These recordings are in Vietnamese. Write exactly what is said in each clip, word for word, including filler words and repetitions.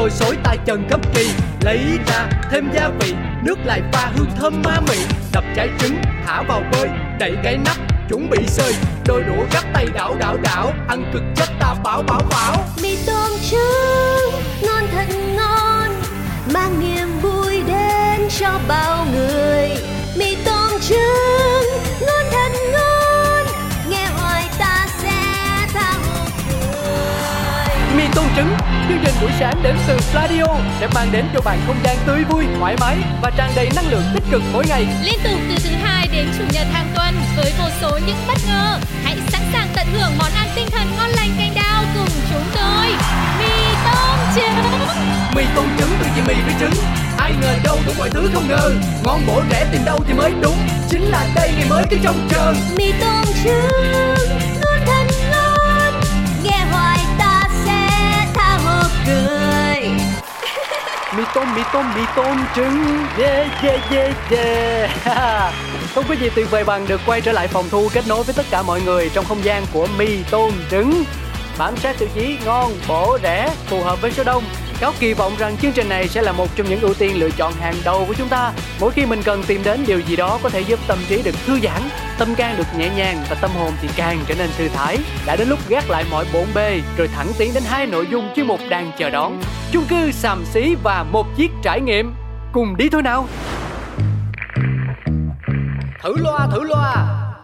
sôi sối tay chân gấp kỳ. Lấy ra thêm gia vị, nước lại pha hương thơm ma mị. Đập trái trứng, thả vào bơi, đậy cái nắp, chuẩn bị sơi. Đôi đũa gắp tay đảo đảo đảo, ăn cực chất ta bảo bảo bảo. Mì tôm trứng, ngon thật ngon, mang niềm vui đến cho bao người. Mì tôm trứng, ngon thật ngon, nghe hoài ta sẽ thăng cười. Mì tôm trứng, chương trình buổi sáng đến từ Radio sẽ mang đến cho bạn không gian tươi vui, thoải mái và tràn đầy năng lượng tích cực mỗi ngày. Liên tục từ thứ hai đến chủ nhật hàng tuần với vô số những bất ngờ. Hãy sẵn sàng tận hưởng món ăn tinh thần ngon lành canh đao cùng chúng tôi. Mì tôm trứng. Mì tôm trứng từ chị mì với trứng. Ai ngờ đâu cũng mọi thứ không ngờ. Ngon bổ rẻ tìm đâu thì mới đúng. Chính là đây ngày mới cứ trông chờ. Mì tôm trứng, ngon thân ngon. Nghe hoài ta sẽ tha hồ cười. Mì tôm, mì tôm, mì tôm trứng. Yeah, yeah, yeah, yeah. Không có gì tuyệt vời bằng được quay trở lại phòng thu kết nối với tất cả mọi người trong không gian của mì tôm trứng. Bám sát tiêu chí ngon, bổ, rẻ, phù hợp với số đông. Cáo kỳ vọng rằng chương trình này sẽ là một trong những ưu tiên lựa chọn hàng đầu của chúng ta mỗi khi mình cần tìm đến điều gì đó có thể giúp tâm trí được thư giãn, tâm can được nhẹ nhàng và tâm hồn thì càng trở nên thư thái. Đã đến lúc gác lại mọi bộn bề rồi thẳng tiến đến hai nội dung chuyên mục đang chờ đón: chung cư xàm xí và một chiếc trải nghiệm. Cùng đi thôi nào. Thử loa, thử loa.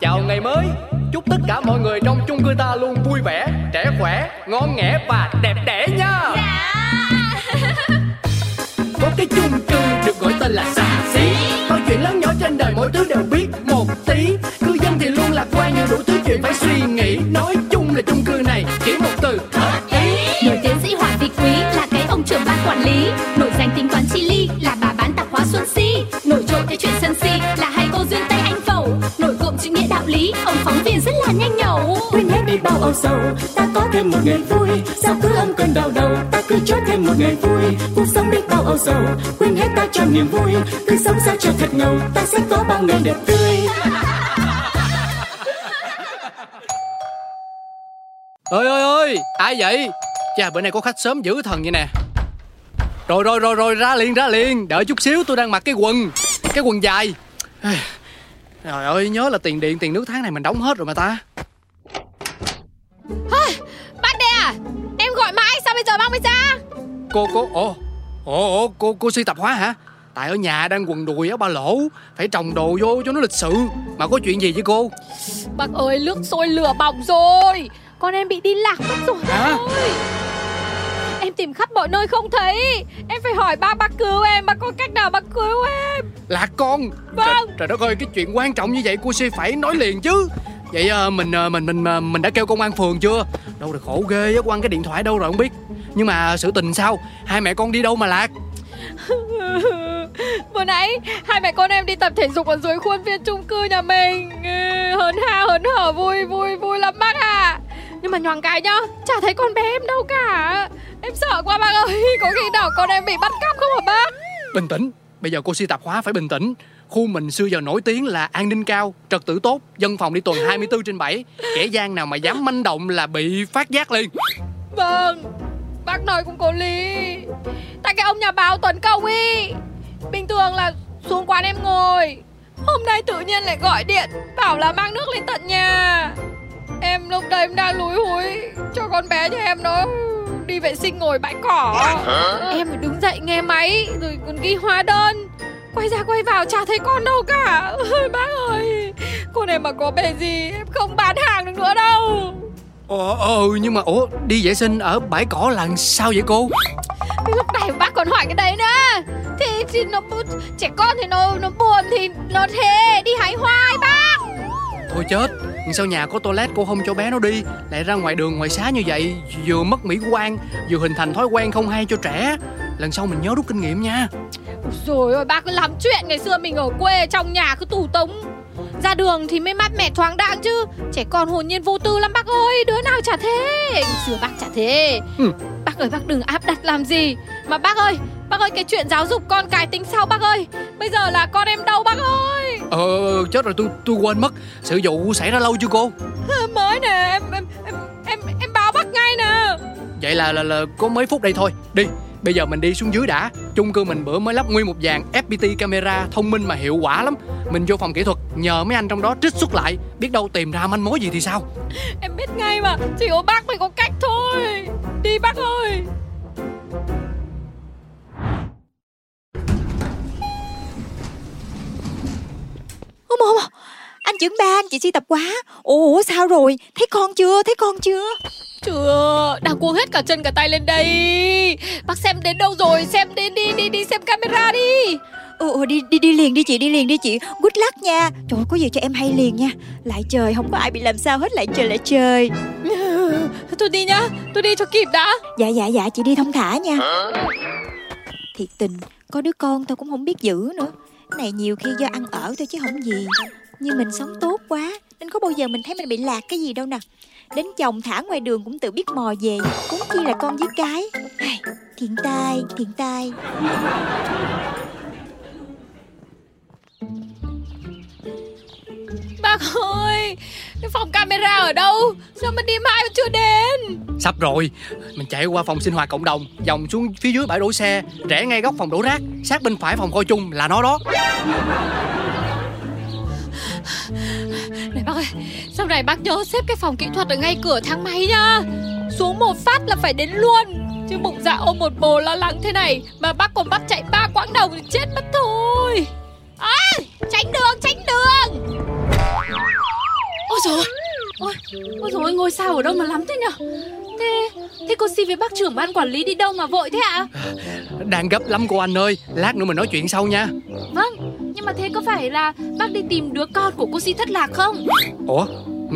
Chào ngày mới. Chúc tất cả mọi người trong chung cư ta luôn vui vẻ, trẻ khỏe, ngon nghẻ và đẹp đẽ nha. Có cái chung cư được gọi tên là xàm xí. Mọi chuyện lớn nhỏ trên đời mỗi thứ đều biết một tí. Cư dân thì luôn lạc quan nhưng đủ thứ chuyện phải suy nghĩ. Nói chung là chung cư này chỉ một từ hợp ý. Nổi tiến sĩ Hoàng Việt Quý là cái ông trưởng ban quản lý. Nổi danh tính toán chi ly là bà bán tạp hóa Xuân Si. Nổi trội cái chuyện sân si là hai cô duyên tay anh Phẩu. Nổi cộm chữ nghĩa đạo lý, ông phóng viên rất là nhanh nhẩu. Quên hết đi bao âu sầu, ta có thêm một ngày vui. Sao cứ âm cơn đau đầu, ta cứ cho thêm một ngày vui. Cuộc sống biết bao âu sầu, quên hết ta cho niềm vui. Cứ sống sao cho thật ngầu, ta sẽ có bao ngày đẹp tươi. Ơi ơi ơi, ai vậy? Chà, bữa nay có khách sớm dữ thần vậy nè. Rồi rồi rồi rồi, ra liền ra liền. Đợi chút xíu, tôi đang mặc cái quần. Cái quần dài. Trời ơi, nhớ là tiền điện, tiền nước tháng này mình đóng hết rồi mà ta. Bác đây à? Em gọi mãi sao bây giờ bác mới ra? Cô, cô, ồ Ồ, ồ, cô, cô si tạp hóa hả? Tại ở nhà đang quần đùi áo ba lỗ, phải trồng đồ vô cho nó lịch sự. Mà có chuyện gì với cô? Bác ơi, nước sôi lửa bỏng rồi. Con em bị đi lạc mất rồi. Hả? Ơi, em tìm khắp mọi nơi không thấy. Em phải hỏi bác, bác cứu em. Bác có cách nào bác cứu em? Lạc con? Vâng. Trời, trời đất ơi, cái chuyện quan trọng như vậy cô si phải nói liền chứ. Vậy à, mình mình mình mình đã kêu công an phường chưa? Đâu rồi, khổ ghê á, quăng cái điện thoại đâu rồi không biết. Nhưng mà sự tình sao? Hai mẹ con đi đâu mà lạc? Vừa nãy hai mẹ con em đi tập thể dục ở dưới khuôn viên chung cư nhà mình. Hớn ha hớn hở vui vui vui lắm bác à. Nhưng mà nhoàng cái nhá, chả thấy con bé em đâu cả. Em sợ quá bác ơi, có khi nào con em bị bắt cóc không hả bác? Bình tĩnh, bây giờ cô si tạp hóa phải bình tĩnh. Khu mình xưa giờ nổi tiếng là an ninh cao, trật tự tốt, dân phòng đi tuần hai mươi bốn trên bảy. Kẻ gian nào mà dám manh động là bị phát giác liền. Vâng, bác nói cũng có lý. Tại cái ông nhà báo tấn công ý. Bình thường là xuống quán em ngồi, hôm nay tự nhiên lại gọi điện bảo là mang nước lên tận nhà. Em lúc đấy em đang lúi húi cho con bé nhà em nó đi vệ sinh ngồi bãi cỏ. Em phải đứng dậy nghe máy rồi còn ghi hóa đơn. Quay ra quay vào chả thấy con đâu cả. Ôi bác ơi, con em mà có bề gì em không bán hàng được nữa đâu. Ờ, ờ nhưng mà ủa đi vệ sinh ở bãi cỏ là sao vậy cô? Lúc này bác còn hỏi cái đấy nữa. Thì, thì nó trẻ con thì nó nó buồn thì nó thế đi hái hoai bác. Thôi chết, sao nhà có toilet cô không cho bé nó đi, lại ra ngoài đường ngoài xá như vậy, vừa mất mỹ quan vừa hình thành thói quen không hay cho trẻ. Lần sau mình nhớ rút kinh nghiệm nha. Rồi ôi bác cứ lắm chuyện. Ngày xưa mình ở quê trong nhà cứ tù túng, ra đường thì mới mát mẻ thoáng đãng chứ. Trẻ con hồn nhiên vô tư lắm bác ơi, đứa nào chả thế. Ngày xưa bác chả thế. ừ. Bác ơi, bác đừng áp đặt làm gì. Mà bác ơi, bác ơi, cái chuyện giáo dục con cái tính sau bác ơi. Bây giờ là con em đâu bác ơi? Ờ chết rồi, tôi tôi quên mất. Sự vụ xảy ra lâu chưa cô? Mới nè, em em em em, em báo bác ngay nè. Vậy là, là là có mấy phút đây thôi. Đi Bây giờ mình đi xuống dưới đã. Chung cư mình bữa mới lắp nguyên một dàn ép pê tê camera thông minh mà hiệu quả lắm. Mình vô phòng kỹ thuật nhờ mấy anh trong đó trích xuất lại, biết đâu tìm ra manh mối gì thì sao. Em biết ngay mà, chỉ có bác mới có cách thôi. Đi bác ơi. Ôi mồm, anh trưởng ban, chị si tập quá. Ủa sao rồi, thấy con chưa, thấy con chưa? Chưa, đang cuống hết cả chân cả tay lên đây. Bác xem đến đâu rồi, xem đến đi, đi, đi xem camera đi. Ừ, đi, đi, đi liền đi chị, đi liền đi chị. Good luck nha. Trời ơi, có gì cho em hay liền nha. Lại trời, không có ai bị làm sao hết, lại trời, lại trời. Tôi đi nha, tôi đi cho kịp đã. Dạ, dạ, dạ, chị đi thông thả nha. Thiệt tình, có đứa con tao cũng không biết giữ nữa. Cái này nhiều khi do ăn ở thôi chứ không gì. Nhưng mình sống tốt quá nên có bao giờ mình thấy mình bị lạc cái gì đâu nè. Đến chồng thả ngoài đường cũng tự biết mò về, cũng chi là con với cái. Thiện tai, thiện tai. Bác ơi, cái phòng camera ở đâu? Sao mình đi mãi mà chưa đến? Sắp rồi, mình chạy qua phòng sinh hoạt cộng đồng, vòng xuống phía dưới bãi đổ xe, rẽ ngay góc phòng đổ rác, sát bên phải phòng coi chung là nó đó. Này bác ơi, sau này bác nhớ xếp cái phòng kỹ thuật ở ngay cửa thang máy nha. Xuống một phát là phải đến luôn. Chứ bụng dạ ôm một bồ lo lắng thế này mà bác còn bắt chạy ba quãng đồng thì chết mất thôi. À, tránh đường, tránh đường. Ôi dồi ôi, ôi dồi ôi, ngôi sao ở đâu mà lắm thế nhở? Thế, thế cô Si với bác trưởng ban quản lý đi đâu mà vội thế ạ? À? Đang gấp lắm cô anh ơi, lát nữa mình nói chuyện sau nha. Vâng, nhưng mà thế có phải là bác đi tìm đứa con của cô Si thất lạc không? Ủa,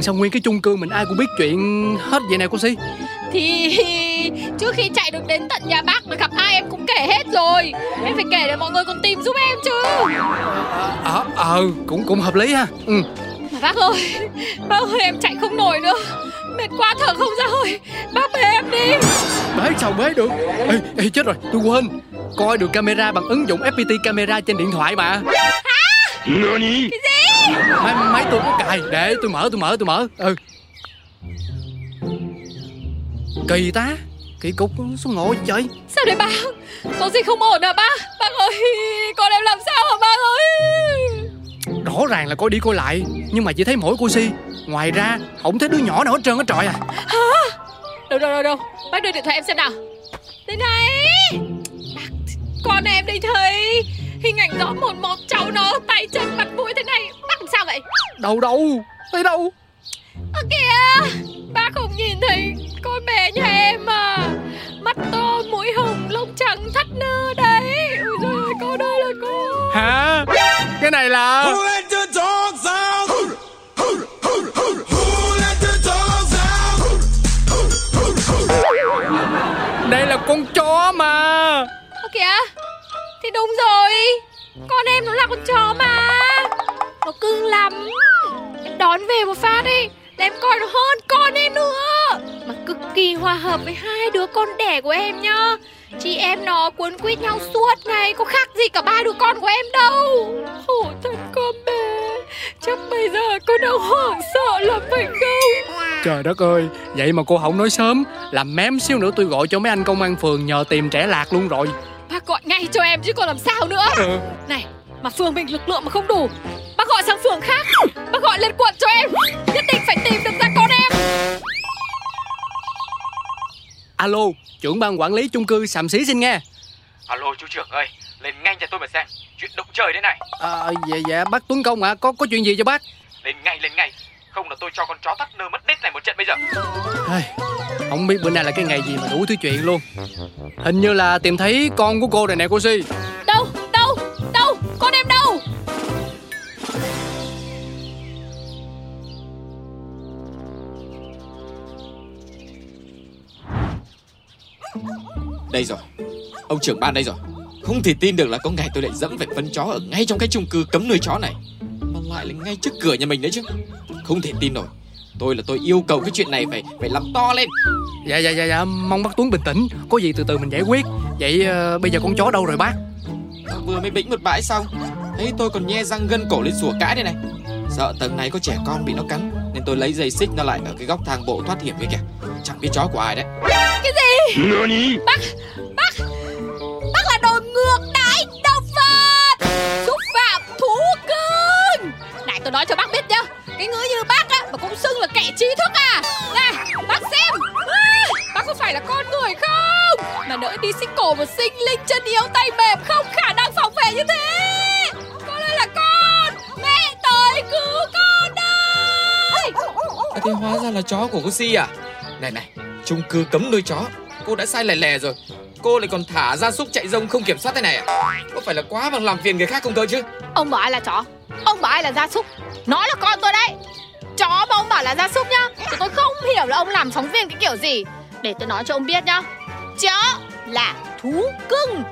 sao nguyên cái chung cư mình ai cũng biết chuyện hết vậy này cô Si? Thì trước khi chạy được đến tận nhà bác mà gặp ai em cũng kể hết rồi. Em phải kể để mọi người còn tìm giúp em chứ. Ờ, à, à, cũng cũng hợp lý ha. Ừ. Bác ơi, bác ơi em chạy không nổi nữa. Mệt quá thở không ra hơi. Bác bế em đi. Bế sao bế được? Ê, ê chết rồi, tôi quên. Coi được camera bằng ứng dụng ép pê tê camera trên điện thoại mà. Hả? Cái gì? Máy, máy tôi có cài, để tôi mở, tôi mở, tôi mở. Ừ. Kỳ tá, kỳ cục, sao ngộ vậy trời? Sao đấy bác? Có gì không ổn hả bác? Bác ơi, con em làm sao hả bác ơi? Rõ ràng là coi đi coi lại, nhưng mà chỉ thấy mỗi cô Si. Ngoài ra, không thấy đứa nhỏ nào hết trơn hết trọi à. Hả? Đâu đâu đâu đâu, bác đưa điện thoại em xem nào. Đây này, bác, con em đây thấy. Hình ảnh rõ một một cháu nó, tay chân mặt mũi thế này. Bác làm sao vậy? Đâu đâu, thấy đâu. Ở kìa, bác không nhìn thấy con bé nhà em mà. Mắt to, mũi hồng, lông trắng, thắt nơ đấy. Ôi giời ơi, cô đó là cô. Hả? Cái này là... Đây là con chó mà. Ơ kìa, thì đúng rồi, con em nó là con chó mà. Nó cưng lắm. Em đón về một phát đi, em coi nó hơn con em nữa. Mà cực kỳ hòa hợp với hai đứa con đẻ của em nhá. Chị em nó cuốn quýt nhau suốt ngày, có khác gì cả ba đứa con của em đâu. Khổ thật con bé. Chắc bây giờ cô đâu hoảng sợ lắm phải không? Trời đất ơi, vậy mà cô không nói sớm. Làm mém xíu nữa tôi gọi cho mấy anh công an phường nhờ tìm trẻ lạc luôn rồi. Bác gọi ngay cho em chứ còn làm sao nữa. Ừ. Này, mà phường mình lực lượng mà không đủ, bác gọi sang phường khác, bác gọi lên quận cho em. Nhất định phải tìm được ra con em. Alo, trưởng ban quản lý chung cư Xàm Xí xin nghe. Alo chú trưởng ơi, lên ngay nhà tôi mà xem, chuyện động trời đấy này. À, dạ dạ bác Tuấn Công ạ, à? có có chuyện gì cho bác? Lên ngay lên ngay, không là tôi cho con chó tắt nơ mất đít này một trận bây giờ. Ai, không biết bữa nay là cái ngày gì mà đủ thứ chuyện luôn. Hình như là tìm thấy con của cô rồi nè cô Si. Đâu đâu đâu, con em đâu? Đây rồi, ông trưởng ban đây rồi. Không thể tin được là có ngày tôi lại dẫm phải phân chó ở ngay trong cái chung cư cấm nuôi chó này, mà lại là ngay trước cửa nhà mình đấy chứ. Không thể tin nổi. Tôi là tôi yêu cầu cái chuyện này phải phải làm to lên. Dạ dạ dạ dạ, mong bác Tuấn bình tĩnh, có gì từ từ mình giải quyết. Vậy uh, bây giờ con chó đâu rồi bác? Vừa mới bĩnh một bãi xong, thấy tôi còn nhe răng gân cổ lên sủa cãi đây này. Sợ tầng này có trẻ con bị nó cắn nên tôi lấy dây xích nó lại ở cái góc thang bộ thoát hiểm kia kìa. Chẳng biết chó của ai đấy. Cái gì? Bác, bác, ngược đãi động vật, xúc phạm thú cưng. Này tôi nói cho bác biết nhá, cái ngữ như bác á mà cũng xưng là kẻ trí thức à? Này bác xem, à, bác có phải là con người không? Mà nỡ đi xích cổ một sinh linh chân yếu tay mềm không khả năng phòng vệ như thế. Con ơi là con, mẹ tới cứu con đây. À, thế hóa ra là chó của cô Si à? Này này, chung cư cấm nuôi chó, cô đã sai lẻ lẻ rồi, cô lại còn thả gia súc chạy rông không kiểm soát thế này à? Có phải là quá bằng làm phiền người khác không cơ chứ? Ông bảo ai là chó, ông bảo ai là gia súc, nó là con tôi đấy. Chó mà ông bảo là gia súc nhá, thì tôi không hiểu là ông làm phóng viên cái kiểu gì. Để tôi nói cho ông biết nhá, chó là thú cưng.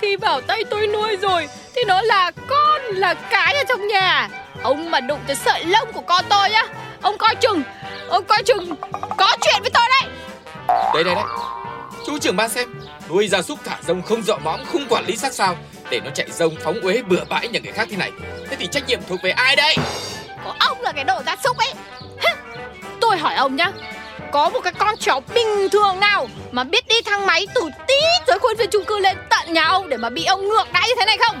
Khi vào tay tôi nuôi rồi thì nó là con, là cái ở trong nhà. Ông mà đụng tới sợi lông của con tôi nhá, ông coi chừng, ông coi chừng có chuyện với tôi đấy. Đây đây đấy, chú trưởng ban xem, nuôi gia súc thả rông không dọa mõm, không quản lý sát sao, để nó chạy rông phóng uế bừa bãi nhà người khác thế này, thế thì trách nhiệm thuộc về ai đây? Có ông là cái đồ gia súc ấy. Tôi hỏi ông nhá, có một cái con chó bình thường nào mà biết đi thang máy từ tít dưới khuôn viên chung cư lên tận nhà ông để mà bị ông ngược đãi như thế này không?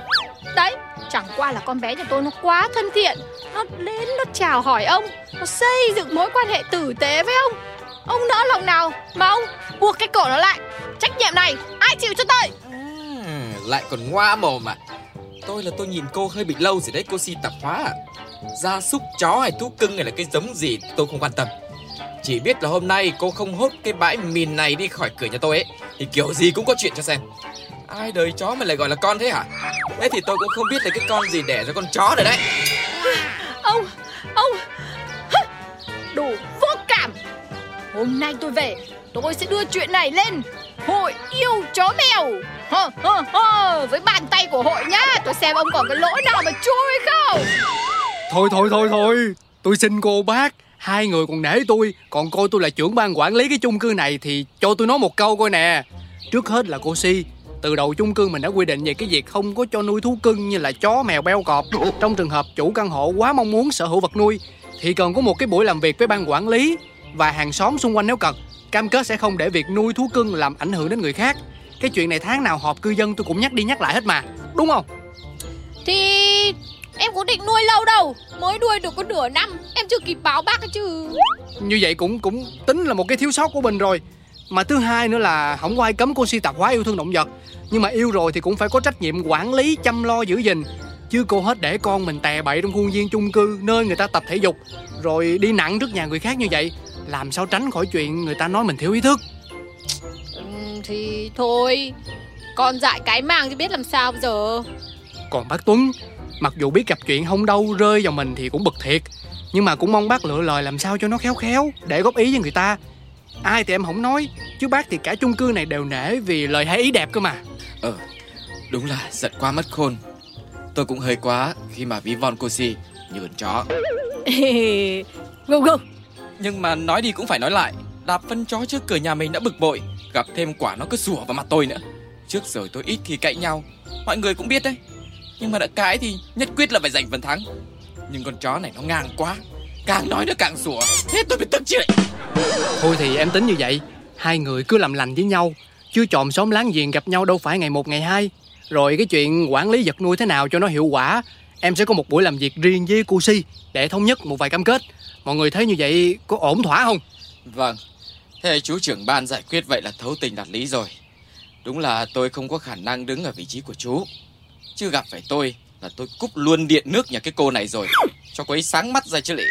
Đấy, chẳng qua là con bé nhà tôi nó quá thân thiện, nó đến nó chào hỏi ông, nó xây dựng mối quan hệ tử tế với ông. Ông nỡ lòng nào mà ông buộc cái cổ nó lại? Trách nhiệm này ai chịu cho tôi? À, lại còn ngoa mồm à? Tôi là tôi nhìn cô hơi bị lâu rồi đấy, cô Si tạp hóa à? Gia súc chó hay thú cưng này là cái giống gì tôi không quan tâm, chỉ biết là hôm nay cô không hốt cái bãi mìn này đi khỏi cửa nhà tôi ấy thì kiểu gì cũng có chuyện cho xem. Ai đời chó mà lại gọi là con thế hả? Thế thì tôi cũng không biết là cái con gì đẻ ra con chó rồi đấy. Ông, ông đủ vô cảm. Hôm nay tôi về, tôi sẽ đưa chuyện này lên hội yêu chó mèo hơ, hơ, hơ. Với bàn tay của hội nhá, tôi xem ông còn cái lỗi nào mà chui không. Thôi thôi thôi thôi, tôi xin cô bác, hai người còn nể tôi, còn coi tôi là trưởng ban quản lý cái chung cư này thì cho tôi nói một câu coi nè. Trước hết là cô Si, từ đầu chung cư mình đã quy định về cái việc không có cho nuôi thú cưng như là chó mèo beo cọp. Trong trường hợp chủ căn hộ quá mong muốn sở hữu vật nuôi thì cần có một cái buổi làm việc với ban quản lý và hàng xóm xung quanh nếu cần, cam kết sẽ không để việc nuôi thú cưng làm ảnh hưởng đến người khác. Cái chuyện này tháng nào họp cư dân tôi cũng nhắc đi nhắc lại hết mà, đúng không? Thì em cũng định nuôi lâu đâu, mới nuôi được có nửa năm, em chưa kịp báo bác chứ. Như vậy cũng cũng tính là một cái thiếu sót của mình rồi. Mà thứ hai nữa là không có ai cấm cô Si tạp hóa yêu thương động vật, nhưng mà yêu rồi thì cũng phải có trách nhiệm quản lý, chăm lo giữ gìn. Chứ cô hết để con mình tè bậy trong khuôn viên chung cư nơi người ta tập thể dục, rồi đi nặng trước nhà người khác như vậy, làm sao tránh khỏi chuyện người ta nói mình thiếu ý thức. Ừ, thì thôi, con dại cái mang chứ biết làm sao bây giờ. Còn bác Tuấn, mặc dù biết gặp chuyện không đâu rơi vào mình thì cũng bực thiệt, nhưng mà cũng mong bác lựa lời làm sao cho nó khéo khéo để góp ý với người ta. Ai thì em không nói, chứ bác thì cả chung cư này đều nể vì lời hay ý đẹp cơ mà. Ờ, đúng là giận quá mất khôn. Tôi cũng hơi quá khi mà ví von cô Si như con chó. Gâu gâu. Nhưng mà nói đi cũng phải nói lại, đạp phân chó trước cửa nhà mình đã bực bội, gặp thêm quả nó cứ sủa vào mặt tôi nữa. Trước giờ tôi ít khi cãi nhau, mọi người cũng biết đấy, nhưng mà đã cãi thì nhất quyết là phải giành phần thắng. Nhưng con chó này nó ngang quá, càng nói nó càng sủa, thế tôi mới tức chứ. Thôi thì em tính như vậy, hai người cứ làm lành với nhau, chứ chòm xóm láng giềng gặp nhau đâu phải ngày một ngày hai. Rồi cái chuyện quản lý vật nuôi thế nào cho nó hiệu quả, em sẽ có một buổi làm việc riêng với cô Si để thống nhất một vài cam kết. Mọi người thấy như vậy có ổn thỏa không? Vâng, thế chú trưởng ban giải quyết vậy là thấu tình đạt lý rồi. Đúng là tôi không có khả năng đứng ở vị trí của chú, chứ gặp phải tôi là tôi cúp luôn điện nước nhà cái cô này rồi, cho cô ấy sáng mắt ra chứ lị.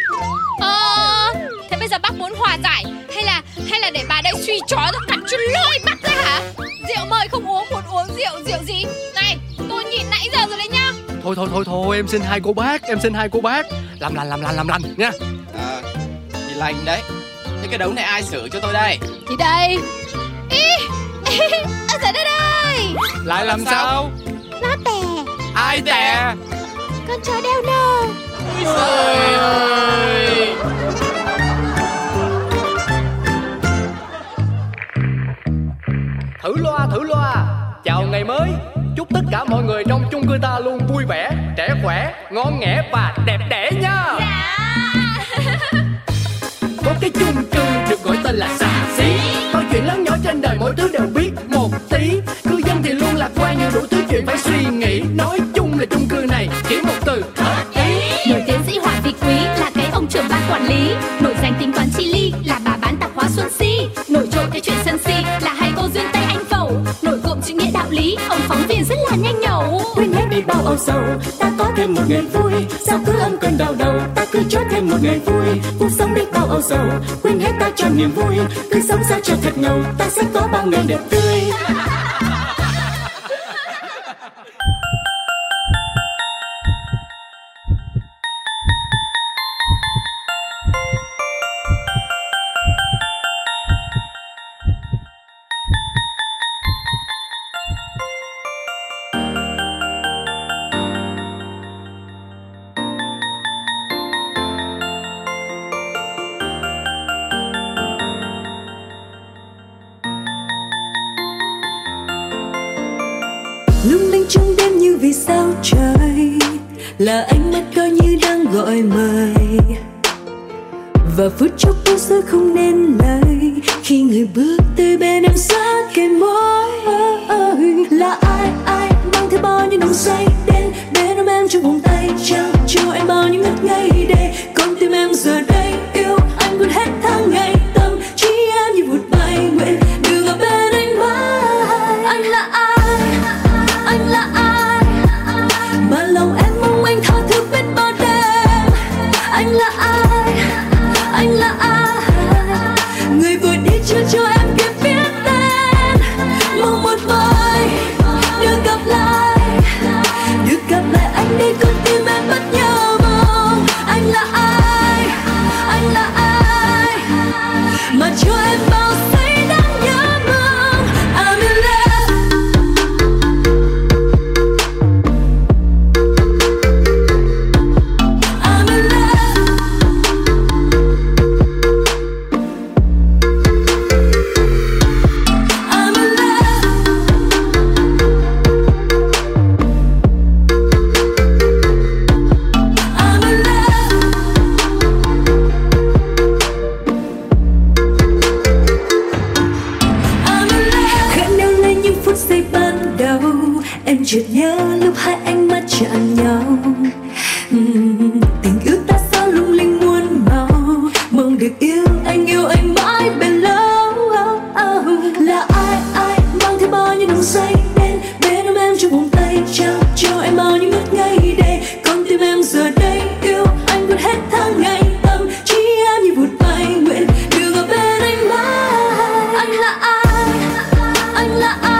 Ờ, thế bây giờ bác muốn hòa giải hay là hay là để bà đây suy chó rồi cắn cho lôi bác ra hả? Rượu mời không uống, muốn uống rượu rượu gì? Này, tôi nhịn nãy giờ rồi đấy nhá. Thôi thôi thôi thôi, em xin hai cô bác, em xin hai cô bác, làm lành làm lành làm lành nha. À, thì lành đấy. Thế cái đấu này ai xử cho tôi đây? Thì đây. Ý, ai xử đây đây? Lại làm, làm sao? Nó tè. Ai tè? Con chó đeo nơ. Ôi trời ơi. Thử loa thử loa, chào ngày mới. Chúc tất cả mọi người trong chung cư ta luôn vui vẻ, trẻ khỏe, ngon nghẻ và đẹp đẽ nha. Dạ. Một cái chung cư được gọi tên là Xàm Xí, câu chuyện lớn nhỏ trên đời mỗi thứ đều biết một tí. ý. Cư dân thì luôn lạc quan như đủ thứ chuyện phải suy nghĩ. Nói chung là chung cư này chỉ một từ hợp ý. Nổi tiến sĩ Hoàng Thị Quý là cái ông trưởng ban quản lý. Nổi danh tính toán chi ly là bà bán tạp hóa Xuân Si. Nổi trội cái chuyện sân si là hai cô duyên tay anh Phẩu. Nổi cộm chữ nghĩa đạo lý, ông phóng viên rất là nhanh nhẩu. Quên hết đi bao âu sầu, ta có thêm một ngày vui. Sao cứ âm cơn đau đầu, ta cứ cho thêm một ngày vui. Cuộc sống đi bao âu sầu, quên hết ta cho niềm vui. Cứ sống sao cho thật ngầu, ta sẽ có bao ngày đẹp tươi. Lung linh trong đêm như vì sao trời, là ánh mắt coi như đang gọi mời. Và phút chốc tôi sẽ không nên lời, khi người bước tới bên em sát cái môi. Là ai ai mang theo bao nhiêu nồng say đến, đến ôm em trong vòng tay, trao cho em bao nhiêu ngất ngây để con tim em giờ đây yêu anh quên hết tháng ngày. Tâm trí em như vụt bay nguyện đưa vào bên anh mãi. Anh là ai? Là ai mà lòng em mong anh thao thức biết bao đêm? Anh là ai? Anh là ai? Người vừa đi chưa cho em kịp biết tên. Mong một vời được gặp lại, được gặp lại anh để con tim em bắt nhau mong. Anh là ai? Anh là ai mà cho em bao say? Chợt nhớ lúc hai ánh mắt chạm nhau, uhm, tình yêu ta sao lung linh muôn màu. Mong được yêu anh, yêu anh mãi bền lâu. Oh, oh. Là ai ai mang theo bao nhiêu nồng say đến, bên ôm em trong vòng tay, trao cho em bao nhiêu ngất ngây để con tim em giờ đây yêu anh quên hết tháng ngày. Tâm trí em như vụt bay nguyện đưa vào bên anh mãi. Anh là ai? Anh là ai?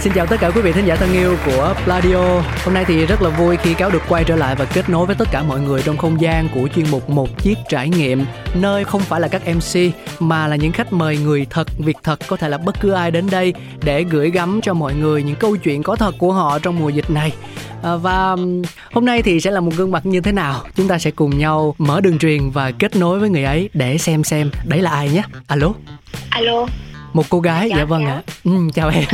Xin chào tất cả quý vị thính giả thân yêu của Pladio. Hôm nay thì rất là vui khi Cáo được quay trở lại và kết nối với tất cả mọi người trong không gian của chuyên mục Một Chiếc Trải Nghiệm, nơi không phải là các em xê mà là những khách mời người thật, việc thật, có thể là bất cứ ai đến đây để gửi gắm cho mọi người những câu chuyện có thật của họ trong mùa dịch này. Và hôm nay thì sẽ là một gương mặt như thế nào? Chúng ta sẽ cùng nhau mở đường truyền và kết nối với người ấy để xem xem đấy là ai nhé. Alo. Alo. Một cô gái, chào dạ vâng ạ. Ừ, chào em.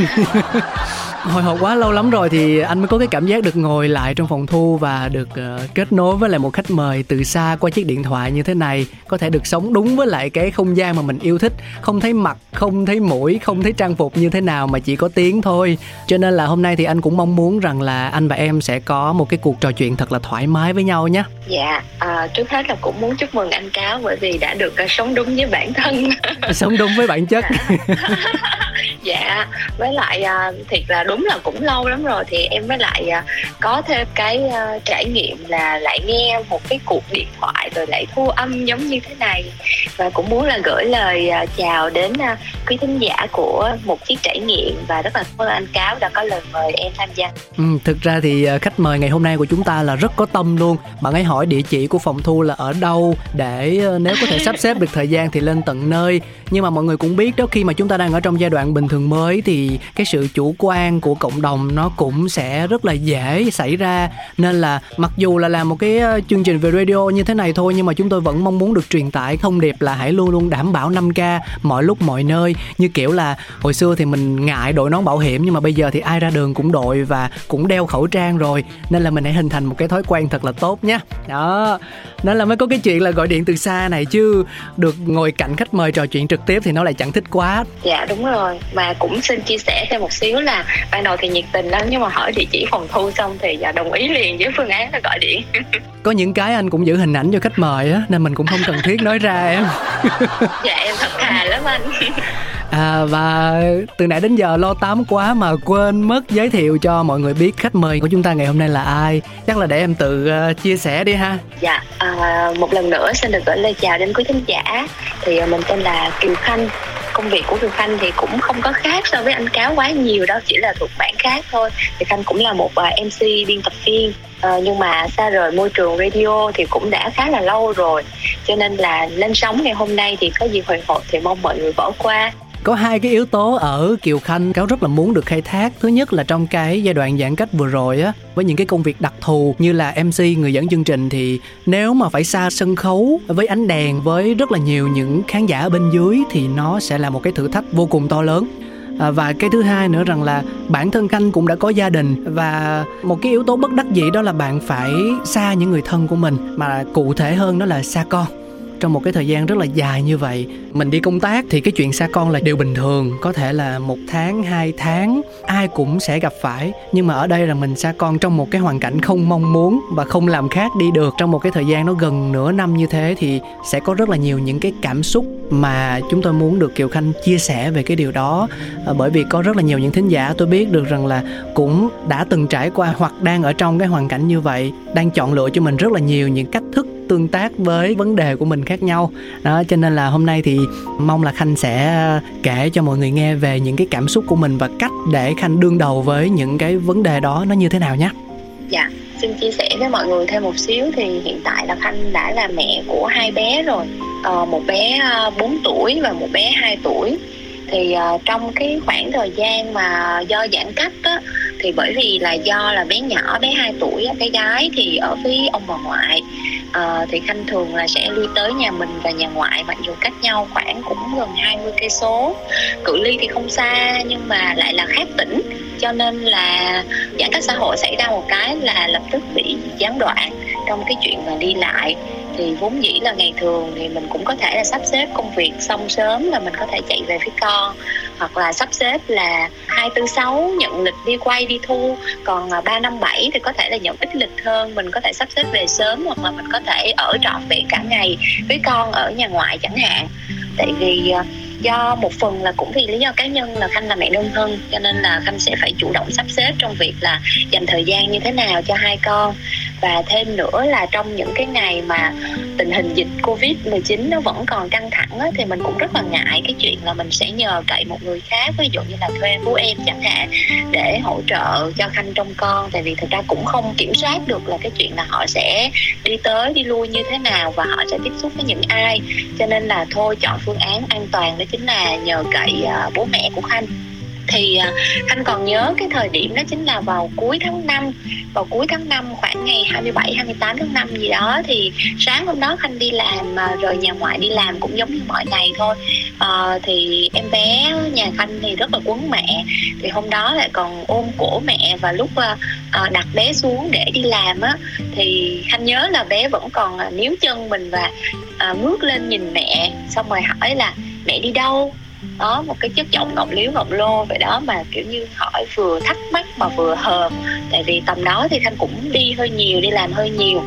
Hồi hộp quá, lâu lắm rồi thì anh mới có cái cảm giác được ngồi lại trong phòng thu và được uh, kết nối với lại một khách mời từ xa qua chiếc điện thoại như thế này. Có thể được sống đúng với lại cái không gian mà mình yêu thích. Không thấy mặt, không thấy mũi, không thấy trang phục như thế nào mà chỉ có tiếng thôi. Cho nên là hôm nay thì anh cũng mong muốn rằng là anh và em sẽ có một cái cuộc trò chuyện thật là thoải mái với nhau nhé. Dạ, uh, trước hết là cũng muốn chúc mừng anh Cáo bởi vì đã được uh, sống đúng với bản thân. Sống đúng với bản chất. Dạ, với lại uh, thiệt là đúng là cũng lâu lắm rồi thì em mới lại uh, có thêm cái uh, trải nghiệm là lại nghe một cái cuộc điện thoại rồi lại thu âm giống như thế này. Và cũng muốn là gửi lời uh, chào đến uh, quý thính giả của Một Chiếc Trải Nghiệm. Và rất là cảm ơn anh Cáo đã có lời mời em tham gia. ừ, Thực ra thì uh, khách mời ngày hôm nay của chúng ta là rất có tâm luôn. Bạn ấy hỏi địa chỉ của phòng thu là ở đâu để uh, nếu có thể sắp xếp được thời gian thì lên tận nơi. Nhưng mà mọi người cũng biết đó, khi mà chúng ta đang ở trong giai đoạn bình thường mới thì cái sự chủ quan của cộng đồng nó cũng sẽ rất là dễ xảy ra. Nên là mặc dù là làm một cái chương trình về radio như thế này thôi, nhưng mà chúng tôi vẫn mong muốn được truyền tải thông điệp là hãy luôn luôn đảm bảo năm K mọi lúc mọi nơi. Như kiểu là hồi xưa thì mình ngại đội nón bảo hiểm, nhưng mà bây giờ thì ai ra đường cũng đội và cũng đeo khẩu trang rồi. Nên là mình hãy hình thành một cái thói quen thật là tốt nhé. Đó, nên là mới có cái chuyện là gọi điện từ xa này, chứ được ngồi cạnh khách mời trò chuyện trực tiếp thì nó lại chẳng thích quá. Dạ đúng rồi, mà cũng xin chia sẻ thêm một xíu là ban đầu thì nhiệt tình lắm, nhưng mà hỏi địa chỉ phòng thu xong thì đồng ý liền với phương án là gọi điện. Có những cái anh cũng giữ hình ảnh cho khách mời á, nên mình cũng không cần thiết nói ra em. Dạ em thật thà lắm anh. À, và từ nãy đến giờ lo tám quá mà quên mất giới thiệu cho mọi người biết khách mời của chúng ta ngày hôm nay là ai. Chắc là để em tự uh, chia sẻ đi ha. Dạ, uh, một lần nữa xin được gửi lời chào đến quý khán giả. Thì uh, mình tên là Kiều Khanh. Công việc của Kiều Khanh thì cũng không có khác so với anh Cáo quá nhiều đâu, chỉ là thuộc bản khác thôi. Thì Khanh cũng là một uh, em xê, biên tập viên. Ờ, nhưng mà xa rời môi trường radio thì cũng đã khá là lâu rồi, cho nên là lên sóng ngày hôm nay thì có gì hồi hộp thì mong mọi người bỏ qua. Có hai cái yếu tố ở Kiều Khanh Cáo rất là muốn được khai thác. Thứ nhất là trong cái giai đoạn giãn cách vừa rồi á, với những cái công việc đặc thù như là em xê, người dẫn chương trình, thì nếu mà phải xa sân khấu với ánh đèn, với rất là nhiều những khán giả ở bên dưới thì nó sẽ là một cái thử thách vô cùng to lớn. À, và cái thứ hai nữa rằng là bản thân Khanh cũng đã có gia đình, và một cái yếu tố bất đắc dĩ đó là bạn phải xa những người thân của mình, mà cụ thể hơn đó là xa con. Trong một cái thời gian rất là dài như vậy, mình đi công tác thì cái chuyện xa con là điều bình thường, có thể là một tháng, hai tháng, ai cũng sẽ gặp phải. Nhưng mà ở đây là mình xa con trong một cái hoàn cảnh không mong muốn và không làm khác đi được. Trong một cái thời gian nó gần nửa năm như thế thì sẽ có rất là nhiều những cái cảm xúc mà chúng tôi muốn được Kiều Khanh chia sẻ về cái điều đó. Bởi vì có rất là nhiều những thính giả tôi biết được rằng là cũng đã từng trải qua hoặc đang ở trong cái hoàn cảnh như vậy, đang chọn lựa cho mình rất là nhiều những cách thức tương tác với vấn đề của mình khác nhau. Đó, cho nên là hôm nay thì mong là Khanh sẽ kể cho mọi người nghe về những cái cảm xúc của mình và cách để Khanh đương đầu với những cái vấn đề đó nó như thế nào nhé. Dạ, xin chia sẻ với mọi người thêm một xíu thì hiện tại là Khanh đã là mẹ của hai bé rồi, ờ, một bé bốn tuổi và một bé hai tuổi. Thì uh, trong cái khoảng thời gian mà do giãn cách á, thì bởi vì là do là bé nhỏ, bé hai tuổi á, bé gái thì ở với ông bà ngoại, uh, thì Khanh thường là sẽ lui tới nhà mình và nhà ngoại mặc dù cách nhau khoảng cũng gần hai mươi cây số. Cự ly thì không xa nhưng mà lại là khác tỉnh, cho nên là giãn cách xã hội xảy ra một cái là lập tức bị gián đoạn trong cái chuyện mà đi lại. Thì vốn dĩ là ngày thường thì mình cũng có thể là sắp xếp công việc xong sớm là mình có thể chạy về với con, hoặc là sắp xếp là hai bốn sáu nhận lịch đi quay đi thu, còn ba năm bảy thì có thể là nhận ít lịch hơn, mình có thể sắp xếp về sớm, hoặc là mình có thể ở trọn vẹn cả ngày với con ở nhà ngoại chẳng hạn. Tại vì do một phần là cũng vì lý do cá nhân là Khanh là mẹ đơn thân, cho nên là Khanh sẽ phải chủ động sắp xếp trong việc là dành thời gian như thế nào cho hai con. Và thêm nữa là trong những cái ngày mà tình hình dịch covid mười chín nó vẫn còn căng thẳng á, thì mình cũng rất là ngại cái chuyện là mình sẽ nhờ cậy một người khác, ví dụ như là thuê bố em chẳng hạn, để hỗ trợ cho Khanh trông con. Tại vì thật ra cũng không kiểm soát được là cái chuyện là họ sẽ đi tới đi lui như thế nào và họ sẽ tiếp xúc với những ai, cho nên là thôi chọn phương án an toàn đó chính là nhờ cậy bố mẹ của Khanh. Thì anh còn nhớ cái thời điểm đó chính là vào cuối tháng năm. Vào cuối tháng năm khoảng ngày hai mươi bảy, hai mươi tám tháng năm gì đó. Thì sáng hôm đó anh đi làm, rồi nhà ngoại đi làm cũng giống như mọi ngày thôi. à, Thì em bé nhà Khanh thì rất là quấn mẹ. Thì hôm đó lại còn ôm cổ mẹ. Và lúc à, đặt bé xuống để đi làm á, thì Khanh nhớ là bé vẫn còn níu chân mình và à, ngước lên nhìn mẹ. Xong rồi hỏi là mẹ đi đâu? Đó, một cái chất giọng ngọng líu ngọng lô vậy đó, mà kiểu như hỏi vừa thắc mắc mà vừa hờn. Tại vì tầm đó thì Khanh cũng đi hơi nhiều, đi làm hơi nhiều.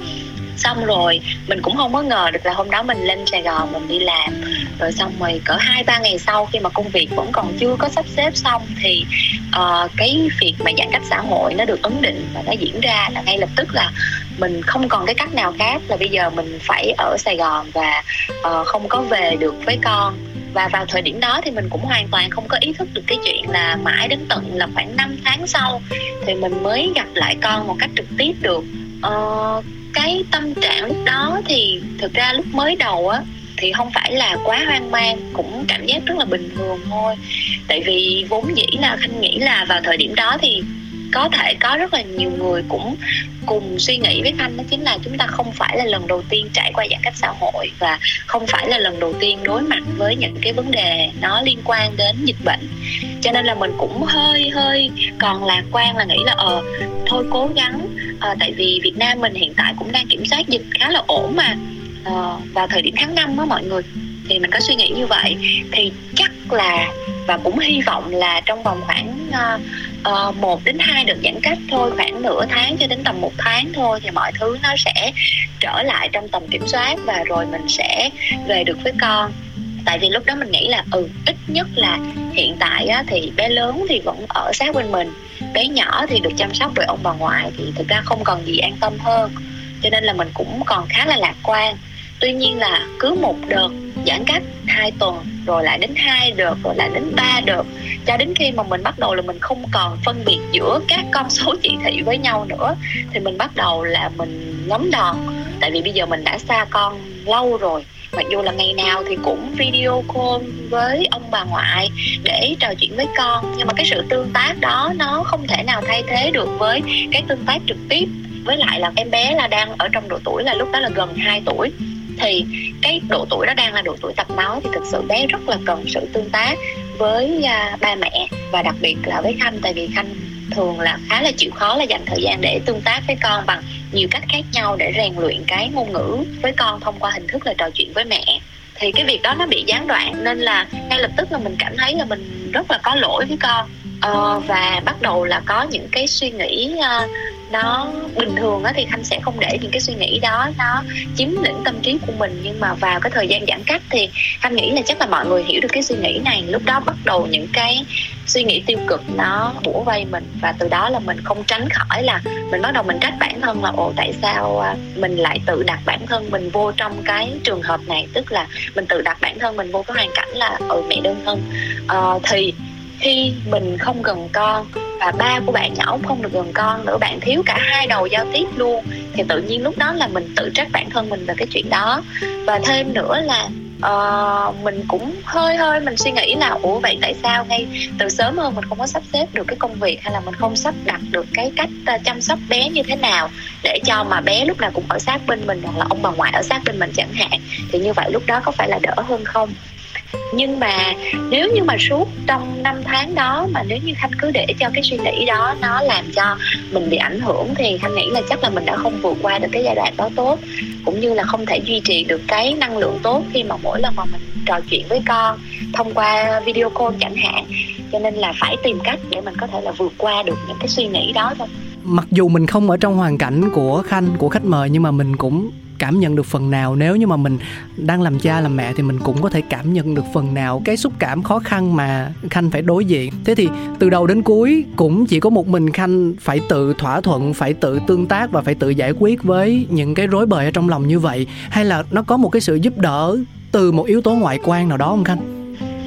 Xong rồi mình cũng không có ngờ được là hôm đó mình lên Sài Gòn mình đi làm. Rồi xong rồi cỡ hai ba ngày sau, khi mà công việc vẫn còn chưa có sắp xếp xong, thì uh, cái việc mà giãn cách xã hội nó được ấn định và nó diễn ra là ngay lập tức là mình không còn cái cách nào khác là bây giờ mình phải ở Sài Gòn và uh, không có về được với con. Và vào thời điểm đó thì mình cũng hoàn toàn không có ý thức được cái chuyện là mãi đến tận là khoảng năm tháng sau thì mình mới gặp lại con một cách trực tiếp được. Ờ, cái tâm trạng lúc đó thì thực ra lúc mới đầu á thì không phải là quá hoang mang, cũng cảm giác rất là bình thường thôi. Tại vì vốn dĩ là Khanh nghĩ là vào thời điểm đó thì có thể có rất là nhiều người cũng cùng suy nghĩ với Khanh, đó chính là chúng ta không phải là lần đầu tiên trải qua giãn cách xã hội và không phải là lần đầu tiên đối mặt với những cái vấn đề nó liên quan đến dịch bệnh. Cho nên là mình cũng hơi hơi còn lạc quan, là nghĩ là ờ thôi cố gắng, à, tại vì Việt Nam mình hiện tại cũng đang kiểm soát dịch khá là ổn mà. À, vào thời điểm tháng năm đó mọi người, thì mình có suy nghĩ như vậy, thì chắc là và cũng hy vọng là trong vòng khoảng uh, một đến hai đợt giãn cách thôi, khoảng nửa tháng cho đến tầm một tháng thôi, thì mọi thứ nó sẽ trở lại trong tầm kiểm soát và rồi mình sẽ về được với con. Tại vì lúc đó mình nghĩ là ừ ít nhất là hiện tại á, thì bé lớn thì vẫn ở sát bên mình, bé nhỏ thì được chăm sóc bởi ông bà ngoại, thì thực ra không còn gì an tâm hơn. Cho nên là mình cũng còn khá là lạc quan. Tuy nhiên là cứ một đợt giãn cách hai tuần, rồi lại đến hai đợt, rồi lại đến ba đợt, cho đến khi mà mình bắt đầu là mình không còn phân biệt giữa các con số chỉ thị với nhau nữa, thì mình bắt đầu là mình ngấm đòn. Tại vì bây giờ mình đã xa con lâu rồi, mặc dù là ngày nào thì cũng video call với ông bà ngoại để trò chuyện với con, nhưng mà cái sự tương tác đó nó không thể nào thay thế được với cái tương tác trực tiếp. Với lại là em bé là đang ở trong độ tuổi là lúc đó là gần hai tuổi, thì cái độ tuổi đó đang là độ tuổi tập nói, thì thực sự bé rất là cần sự tương tác với uh, ba mẹ và đặc biệt là với Khanh. Tại vì Khanh thường là khá là chịu khó là dành thời gian để tương tác với con bằng nhiều cách khác nhau để rèn luyện cái ngôn ngữ với con thông qua hình thức là trò chuyện với mẹ. Thì cái việc đó nó bị gián đoạn nên là ngay lập tức là mình cảm thấy là mình rất là có lỗi với con. Ờ, và bắt đầu là có những cái suy nghĩ uh, nó bình thường á, thì Khanh sẽ không để những cái suy nghĩ đó nó chiếm lĩnh tâm trí của mình. Nhưng mà vào cái thời gian giãn cách thì Khanh nghĩ là chắc là mọi người hiểu được cái suy nghĩ này. Lúc đó bắt đầu những cái suy nghĩ tiêu cực nó bủa vây mình, và từ đó là mình không tránh khỏi là mình bắt đầu mình trách bản thân là ồ tại sao mình lại tự đặt bản thân mình vô trong cái trường hợp này, tức là mình tự đặt bản thân mình vô cái hoàn cảnh là ừ mẹ đơn thân. Ờ, thì khi mình không gần con và ba của bạn nhỏ không được gần con nữa, bạn thiếu cả hai đầu giao tiếp luôn, thì tự nhiên lúc đó là mình tự trách bản thân mình về cái chuyện đó. Và thêm nữa là uh, mình cũng hơi hơi mình suy nghĩ là ủa vậy tại sao ngay từ sớm hơn mình không có sắp xếp được cái công việc, hay là mình không sắp đặt được cái cách chăm sóc bé như thế nào để cho mà bé lúc nào cũng ở sát bên mình, hoặc là ông bà ngoại ở sát bên mình chẳng hạn, thì như vậy lúc đó có phải là đỡ hơn không? Nhưng mà nếu như mà suốt trong năm tháng đó mà nếu như Khanh cứ để cho cái suy nghĩ đó nó làm cho mình bị ảnh hưởng, thì Khanh nghĩ là chắc là mình đã không vượt qua được cái giai đoạn đó tốt, cũng như là không thể duy trì được cái năng lượng tốt khi mà mỗi lần mà mình trò chuyện với con thông qua video call chẳng hạn. Cho nên là phải tìm cách để mình có thể là vượt qua được những cái suy nghĩ đó thôi. Mặc dù mình không ở trong hoàn cảnh của Khanh, của khách mời, nhưng mà mình cũng cảm nhận được phần nào. Nếu như mà mình đang làm cha làm mẹ thì mình cũng có thể cảm nhận được phần nào cái xúc cảm khó khăn mà Khanh phải đối diện. Thế thì từ đầu đến cuối cũng chỉ có một mình Khanh phải tự thỏa thuận, phải tự tương tác và phải tự giải quyết với những cái rối bời ở trong lòng như vậy, hay là nó có một cái sự giúp đỡ từ một yếu tố ngoại quan nào đó không Khanh?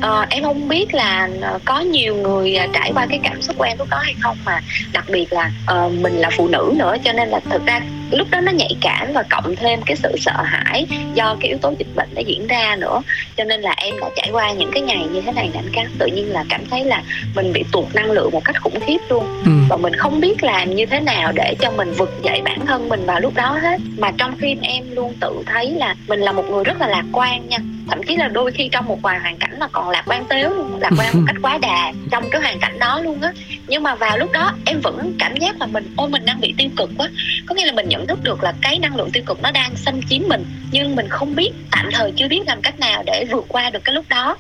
À, em không biết là có nhiều người trải qua cái cảm xúc của em lúc đó hay không, mà đặc biệt là uh, mình là phụ nữ nữa, cho nên là thực ra lúc đó nó nhạy cảm, và cộng thêm cái sự sợ hãi do cái yếu tố dịch bệnh đã diễn ra nữa, cho nên là em đã trải qua những cái ngày như thế này, Cáo, tự nhiên là cảm thấy là mình bị tụt năng lượng một cách khủng khiếp luôn. Ừ. Và mình không biết làm như thế nào để cho mình vực dậy bản thân mình vào lúc đó hết. Mà trong khi em luôn tự thấy là mình là một người rất là lạc quan nha, thậm chí là đôi khi trong một vài hoàn cảnh là còn lạc quan tếu luôn, lạc quan một cách quá đà trong cái hoàn cảnh đó luôn á. Nhưng mà vào lúc đó em vẫn cảm giác là mình ôi mình đang bị tiêu cực quá, có nghĩa là mình nhận thức được là cái năng lượng tiêu cực nó đang xâm chiếm mình, nhưng mình không biết, tạm thời chưa biết làm cách nào để vượt qua được cái lúc đó.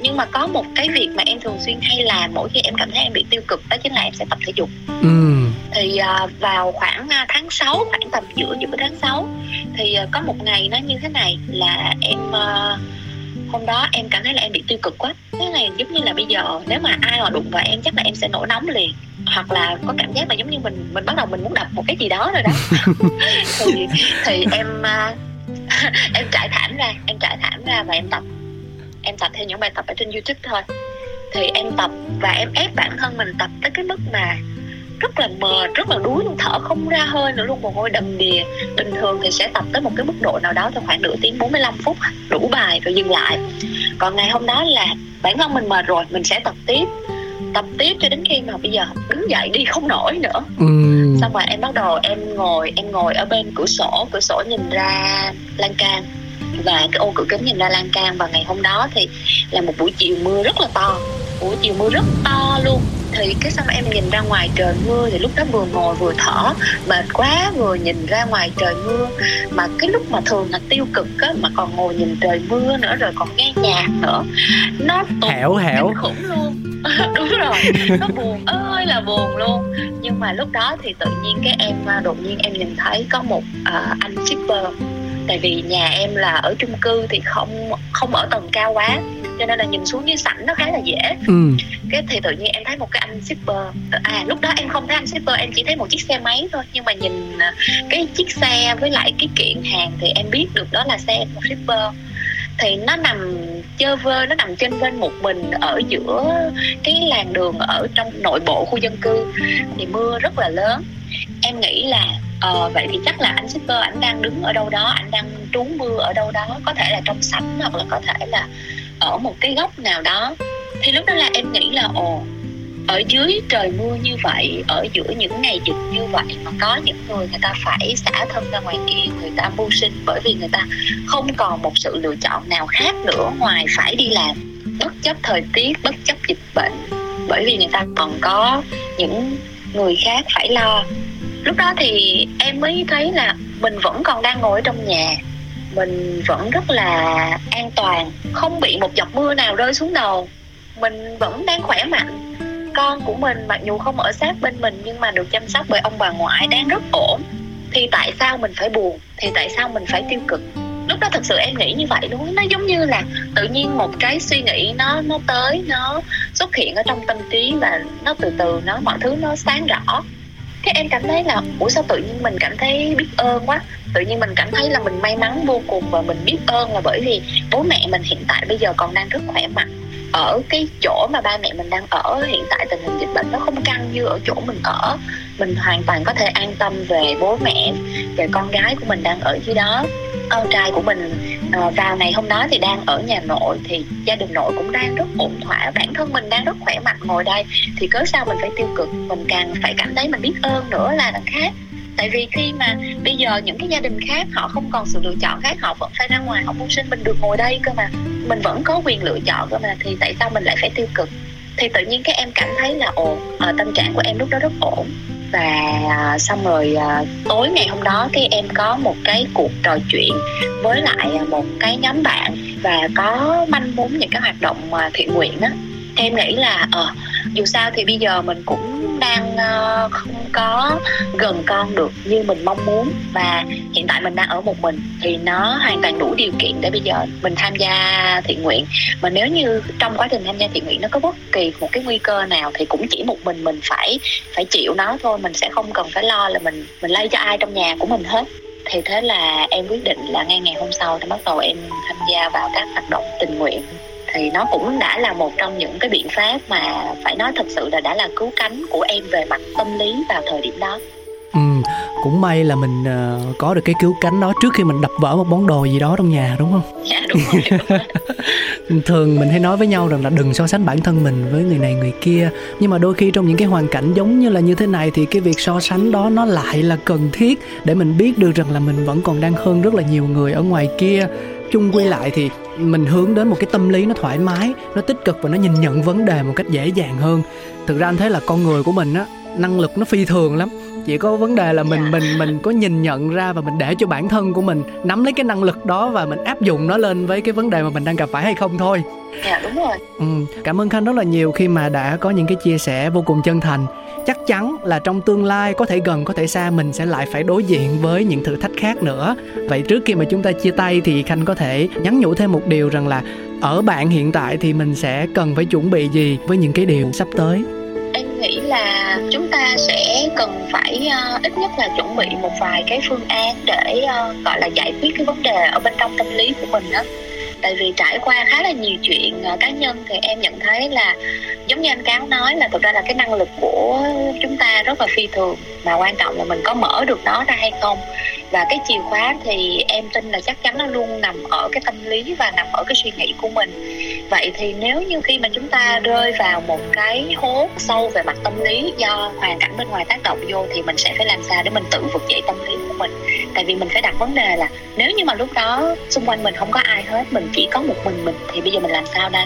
Nhưng mà có một cái việc mà em thường xuyên hay làm mỗi khi em cảm thấy em bị tiêu cực, đó chính là em sẽ tập thể dục. Ừ. Thì uh, vào khoảng uh, tháng sáu, khoảng tầm giữa giữa tháng sáu, thì uh, có một ngày nó như thế này là em uh, hôm đó em cảm thấy là em bị tiêu cực quá. Thế này giống như là bây giờ nếu mà ai mà đụng vào em chắc là em sẽ nổi nóng liền, hoặc là có cảm giác là giống như mình mình bắt đầu mình muốn đập một cái gì đó rồi đó. thì thì em uh, em trải thảm ra, em trải thảm ra và em tập. Em tập theo những bài tập ở trên YouTube thôi. Thì em tập và em ép bản thân mình tập tới cái mức mà rất là mệt, rất là đuối luôn, thở không ra hơi nữa luôn, mồ hôi đầm đìa. Bình thường thì sẽ tập tới một cái mức độ nào đó trong khoảng nửa tiếng bốn mươi lăm phút, đủ bài rồi dừng lại. Còn ngày hôm đó là bản thân mình mệt rồi, mình sẽ tập tiếp, tập tiếp cho đến khi mà bây giờ đứng dậy đi không nổi nữa. Ừ. Xong rồi em bắt đầu em ngồi, em ngồi ở bên cửa sổ, cửa sổ nhìn ra lan can, và cái ô cửa kính nhìn ra lan can. Và ngày hôm đó thì là một buổi chiều mưa rất là to, buổi chiều mưa rất to luôn. Thì cái xong em nhìn ra ngoài trời mưa, thì lúc đó vừa ngồi vừa thở, mệt quá, vừa nhìn ra ngoài trời mưa. Mà cái lúc mà thường là tiêu cực á, mà còn ngồi nhìn trời mưa nữa, rồi còn nghe nhạc nữa, nó tụt kinh khủng luôn. Đúng rồi, nó buồn ơi là buồn luôn. Nhưng mà lúc đó thì tự nhiên cái em đột nhiên em nhìn thấy có một uh, anh shipper. Tại vì nhà em là ở chung cư thì không không ở tầng cao quá, cho nên là nhìn xuống dưới sảnh nó khá là dễ. Ừ. Cái thì tự nhiên em thấy một cái anh shipper. À lúc đó em không thấy anh shipper, em chỉ thấy một chiếc xe máy thôi. Nhưng mà nhìn cái chiếc xe với lại cái kiện hàng thì em biết được đó là xe một shipper. Thì nó nằm chơ vơ, nó nằm trên vên một mình ở giữa cái làn đường ở trong nội bộ khu dân cư. Thì mưa rất là lớn. Em nghĩ là ờ, vậy thì chắc là anh shipper anh đang đứng ở đâu đó, anh đang trú mưa ở đâu đó, có thể là trong sảnh hoặc là có thể là ở một cái góc nào đó. Thì lúc đó là em nghĩ là ồ, ở dưới trời mưa như vậy, ở giữa những ngày dịch như vậy mà có những người người ta phải xả thân ra ngoài kia, người ta mưu sinh, bởi vì người ta không còn một sự lựa chọn nào khác nữa ngoài phải đi làm, bất chấp thời tiết, bất chấp dịch bệnh, bởi vì người ta còn có những người khác phải lo. Lúc đó thì em mới thấy là mình vẫn còn đang ngồi trong nhà, mình vẫn rất là an toàn, không bị một giọt mưa nào rơi xuống đầu, mình vẫn đang khỏe mạnh. Con của mình mặc dù không ở sát bên mình nhưng mà được chăm sóc bởi ông bà ngoại đang rất ổn. Thì tại sao mình phải buồn, thì tại sao mình phải tiêu cực? Lúc đó thật sự em nghĩ như vậy luôn. Nó giống như là tự nhiên một cái suy nghĩ nó nó tới, nó xuất hiện ở trong tâm trí và nó từ từ nó mọi thứ nó sáng rõ. Cái em cảm thấy là ủa sao tự nhiên mình cảm thấy biết ơn quá, tự nhiên mình cảm thấy là mình may mắn vô cùng và mình biết ơn là bởi vì bố mẹ mình hiện tại bây giờ còn đang rất khỏe mạnh. Ở cái chỗ mà ba mẹ mình đang ở hiện tại tình hình dịch bệnh nó không căng như ở chỗ mình ở, mình hoàn toàn có thể an tâm về bố mẹ, về con gái của mình đang ở dưới đó. Con trai của mình vào ngày hôm đó thì đang ở nhà nội, thì gia đình nội cũng đang rất ổn thỏa, bản thân mình đang rất khỏe mạnh ngồi đây, thì cớ sao mình phải tiêu cực, mình càng phải cảm thấy mình biết ơn nữa là đằng khác. Tại vì khi mà bây giờ những cái gia đình khác họ không còn sự lựa chọn khác, họ vẫn phải ra ngoài, họ mưu sinh, mình được ngồi đây cơ mà, mình vẫn có quyền lựa chọn cơ mà, thì tại sao mình lại phải tiêu cực? Thì tự nhiên các em cảm thấy là ồ, tâm trạng của em lúc đó rất ổn. Và xong rồi tối ngày hôm đó cái em có một cái cuộc trò chuyện với lại một cái nhóm bạn và có manh muốn những cái hoạt động thiện nguyện á. Em nghĩ là ờ, dù sao thì bây giờ mình cũng đang uh, không có gần con được như mình mong muốn, và hiện tại mình đang ở một mình thì nó hoàn toàn đủ điều kiện để bây giờ mình tham gia thiện nguyện. Mà nếu như trong quá trình tham gia thiện nguyện nó có bất kỳ một cái nguy cơ nào thì cũng chỉ một mình mình phải phải chịu nó thôi, mình sẽ không cần phải lo là mình mình lây cho ai trong nhà của mình hết. Thì thế là em quyết định là ngay ngày hôm sau thì bắt đầu em tham gia vào các hoạt động tình nguyện. Thì nó cũng đã là một trong những cái biện pháp mà phải nói thật sự là đã là cứu cánh của em về mặt tâm lý vào thời điểm đó. Ừ, cũng may là mình uh, có được cái cứu cánh đó trước khi mình đập vỡ một món đồ gì đó trong nhà, đúng không? Dạ đúng rồi, đúng rồi. Thường mình hay nói với nhau rằng là đừng so sánh bản thân mình với người này người kia, nhưng mà đôi khi trong những cái hoàn cảnh giống như là như thế này thì cái việc so sánh đó nó lại là cần thiết để mình biết được rằng là mình vẫn còn đang hơn rất là nhiều người ở ngoài kia. Chung quy lại thì mình hướng đến một cái tâm lý nó thoải mái, nó tích cực và nó nhìn nhận vấn đề một cách dễ dàng hơn. Thực ra anh thấy là con người của mình á, năng lực nó phi thường lắm. Chỉ có vấn đề là mình mình mình có nhìn nhận ra và mình để cho bản thân của mình nắm lấy cái năng lực đó và mình áp dụng nó lên với cái vấn đề mà mình đang gặp phải hay không thôi. Dạ đúng rồi. Ừ, cảm ơn Khanh rất là nhiều khi mà đã có những cái chia sẻ vô cùng chân thành. Chắc chắn là trong tương lai có thể gần có thể xa mình sẽ lại phải đối diện với những thử thách khác nữa. Vậy trước khi mà chúng ta chia tay thì Khanh có thể nhắn nhủ thêm một điều rằng là ở bạn hiện tại thì mình sẽ cần phải chuẩn bị gì với những cái điều sắp tới? Em nghĩ là chúng ta sẽ cần phải uh, ít nhất là chuẩn bị một vài cái phương án để uh, gọi là giải quyết cái vấn đề ở bên trong tâm lý của mình đó. Tại vì trải qua khá là nhiều chuyện uh, cá nhân thì em nhận thấy là giống như anh Cáo nói là thực ra là cái năng lực của chúng ta rất là phi thường, mà quan trọng là mình có mở được nó ra hay không. Và cái chìa khóa thì em tin là chắc chắn nó luôn nằm ở cái tâm lý và nằm ở cái suy nghĩ của mình. Vậy thì nếu như khi mà chúng ta rơi vào một cái hố sâu về mặt tâm lý do hoàn cảnh bên ngoài tác động vô thì mình sẽ phải làm sao để mình tự vực dậy tâm lý của mình. Tại vì mình phải đặt vấn đề là nếu như mà lúc đó xung quanh mình không có ai hết, mình chỉ có một mình mình thì bây giờ mình làm sao đây?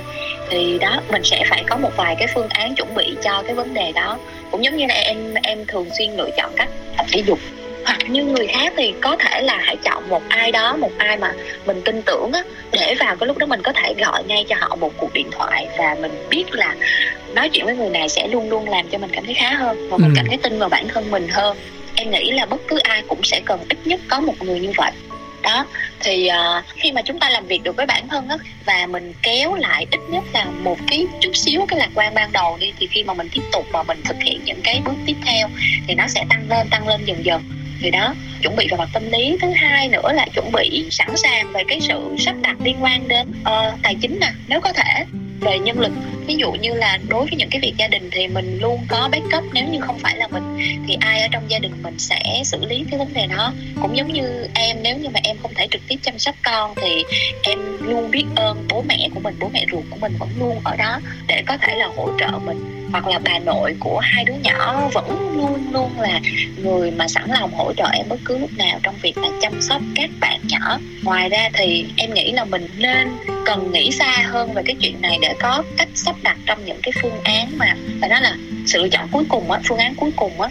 Thì đó, mình sẽ phải có một vài cái phương án chuẩn bị cho cái vấn đề đó. Cũng giống như là em em thường xuyên lựa chọn cách tập thể dục. Hoặc như người khác thì có thể là hãy chọn một ai đó, một ai mà mình tin tưởng á, để vào cái lúc đó mình có thể gọi ngay cho họ một cuộc điện thoại và mình biết là nói chuyện với người này sẽ luôn luôn làm cho mình cảm thấy khá hơn và mình ừ. cảm thấy tin vào bản thân mình hơn. Em nghĩ là bất cứ ai cũng sẽ cần ít nhất có một người như vậy. Đó, thì uh, khi mà chúng ta làm việc được với bản thân á, và mình kéo lại ít nhất là một cái chút xíu cái lạc quan ban đầu đi, thì khi mà mình tiếp tục và mình thực hiện những cái bước tiếp theo thì nó sẽ tăng lên, tăng lên dần dần. Thì đó, chuẩn bị về mặt tâm lý. Thứ hai nữa là chuẩn bị sẵn sàng về cái sự sắp đặt liên quan đến uh, tài chính nè, nếu có thể. Về nhân lực, ví dụ như là đối với những cái việc gia đình thì mình luôn có backup, nếu như không phải là mình thì ai ở trong gia đình mình sẽ xử lý cái vấn đề đó. Cũng giống như em, nếu như mà em không thể trực tiếp chăm sóc con thì em luôn biết ơn bố mẹ của mình, bố mẹ ruột của mình vẫn luôn ở đó để có thể là hỗ trợ mình, hoặc là bà nội của hai đứa nhỏ vẫn luôn luôn là người mà sẵn lòng hỗ trợ em bất cứ lúc nào trong việc là chăm sóc các bạn nhỏ. Ngoài ra thì em nghĩ là mình nên cần nghĩ xa hơn về cái chuyện này để có cách sắp đặt trong những cái phương án mà phải nói là sự lựa chọn cuối cùng á, phương án cuối cùng á.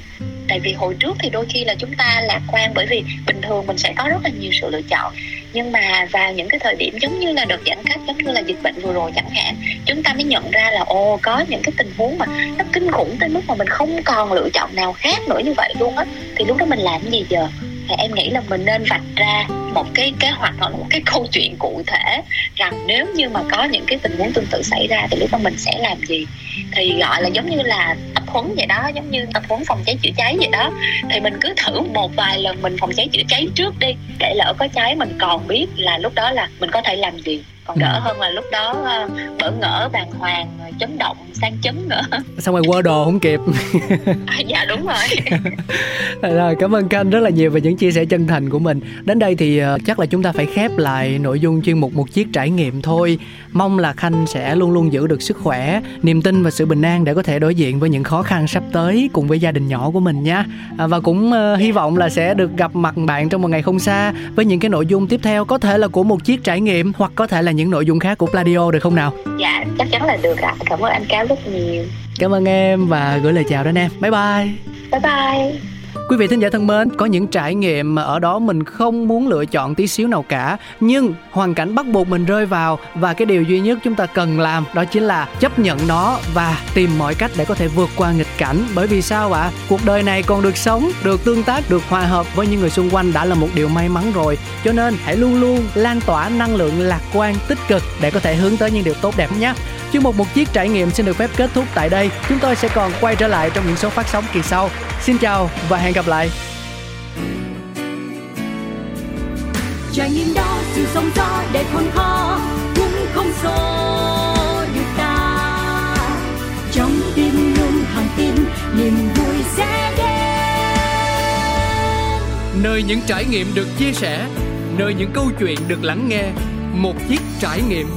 Tại vì hồi trước thì đôi khi là chúng ta lạc quan bởi vì bình thường mình sẽ có rất là nhiều sự lựa chọn, nhưng mà vào những cái thời điểm giống như là đợt giãn cách, giống như là dịch bệnh vừa rồi chẳng hạn, chúng ta mới nhận ra là ồ, có những cái tình huống mà nó kinh khủng tới mức mà mình không còn lựa chọn nào khác nữa như vậy luôn á, thì lúc đó mình làm gì giờ? Thì em nghĩ là mình nên vạch ra một cái kế hoạch hoặc là một cái câu chuyện cụ thể rằng nếu như mà có những cái tình huống tương tự xảy ra thì lúc đó mình sẽ làm gì. Thì gọi là giống như là tập huấn vậy đó, giống như tập huấn phòng cháy chữa cháy vậy đó, thì mình cứ thử một vài lần mình phòng cháy chữa cháy trước đi, để lỡ có cháy mình còn biết là lúc đó là mình có thể làm gì, còn đỡ hơn là lúc đó uh, bỡ ngỡ, bàng hoàng, chấn động, sang chấn nữa, xong rồi quơ đồ không kịp. À, dạ đúng rồi. Rồi, cảm ơn Khanh rất là nhiều về những chia sẻ chân thành của mình. Đến đây thì uh, chắc là chúng ta phải khép lại nội dung chuyên mục Một Chiếc Trải Nghiệm thôi. Mong là Khanh sẽ luôn luôn giữ được sức khỏe, niềm tin và sự bình an để có thể đối diện với những khó khăn sắp tới cùng với gia đình nhỏ của mình nha. À, và cũng uh, hy vọng là sẽ được gặp mặt bạn trong một ngày không xa với những cái nội dung tiếp theo, có thể là của Một Chiếc Trải Nghiệm hoặc có thể là những nội dung khác của Pladio, được không nào? Dạ, chắc chắn là được ạ. À. Cảm ơn anh Cáo rất nhiều. Cảm ơn em và gửi lời chào đến em. Bye bye. Bye bye. Quý vị thính giả thân mến, có những trải nghiệm mà ở đó mình không muốn lựa chọn tí xíu nào cả, nhưng hoàn cảnh bắt buộc mình rơi vào, và cái điều duy nhất chúng ta cần làm đó chính là chấp nhận nó và tìm mọi cách để có thể vượt qua nghịch cảnh. Bởi vì sao ạ? À? Cuộc đời này còn được sống, được tương tác, được hòa hợp với những người xung quanh đã là một điều may mắn rồi. Cho nên hãy luôn luôn lan tỏa năng lượng lạc quan, tích cực để có thể hướng tới những điều tốt đẹp nhé. Chuyên mục Một Chiếc Trải Nghiệm xin được phép kết thúc tại đây. Chúng tôi sẽ còn quay trở lại trong những số phát sóng kỳ sau. Xin chào và hẹn gặp lại. Trải nghiệm đó, sự sống gió để khôn khó cũng không xô được ta. Trong tim luôn thẳng tin niềm vui sẽ đến. nơi những trải nghiệm được chia sẻ, nơi những câu chuyện được lắng nghe. Một chiếc trải nghiệm.